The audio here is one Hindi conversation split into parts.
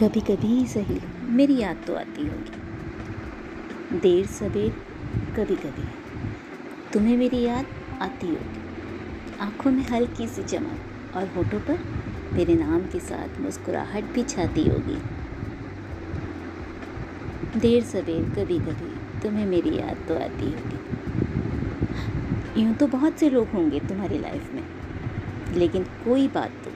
कभी कभी ही सही मेरी याद तो आती होगी। देर सवेर कभी कभी तुम्हें मेरी याद आती होगी। आँखों में हल्की सी चमक और होठों पर मेरे नाम के साथ मुस्कुराहट भी छाती होगी। देर सवेर कभी कभी तुम्हें मेरी याद तो आती होगी। यूँ तो बहुत से लोग होंगे तुम्हारी लाइफ में, लेकिन कोई बात तो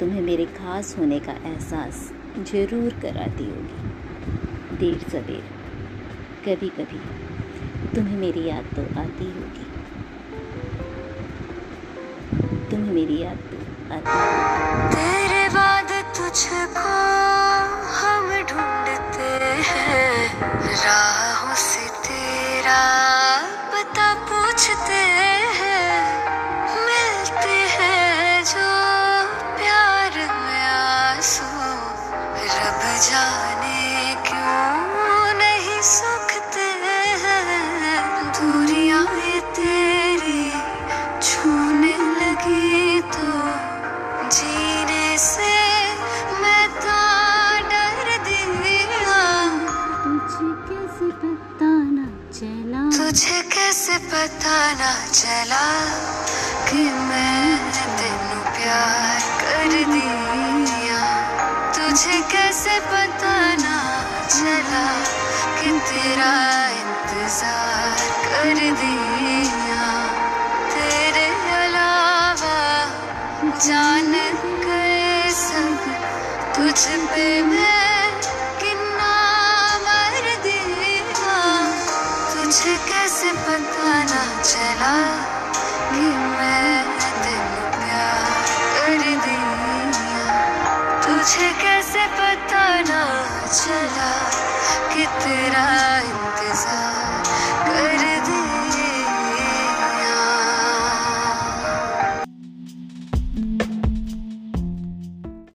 तुम्हें मेरे खास होने का एहसास ज़रूर कराती होगी। देर सवेर कभी कभी तुम्हें मेरी याद तो आती होगी। तुम्हें मेरी याद तो आती होगी। तेरे बाद तुझको हम ढूंढते हैं, राहों से तेरा पता पूछते हैं। मिलते हैं जो प्यार में आंसू, रब जाने क्यों नहीं सूखते हैं। दूरियां तेरी छूने लगी तो जीने से मैं तो डर दिया। तुझे कैसे पता ना चला, तुझे कैसे पता ना चला कि मैं तेनू प्यार कर दिया। तुझे कैसे पता ना चला कि तेरा इंतजार कर दिया। तेरे अलावा जान गए सब, तुझ पे मैं कितना मर दिया। तुझे कैसे पता ना चला कि मैं तेनू प्यार कर दिया। तुझे कैसे पता ना चला कि तेरा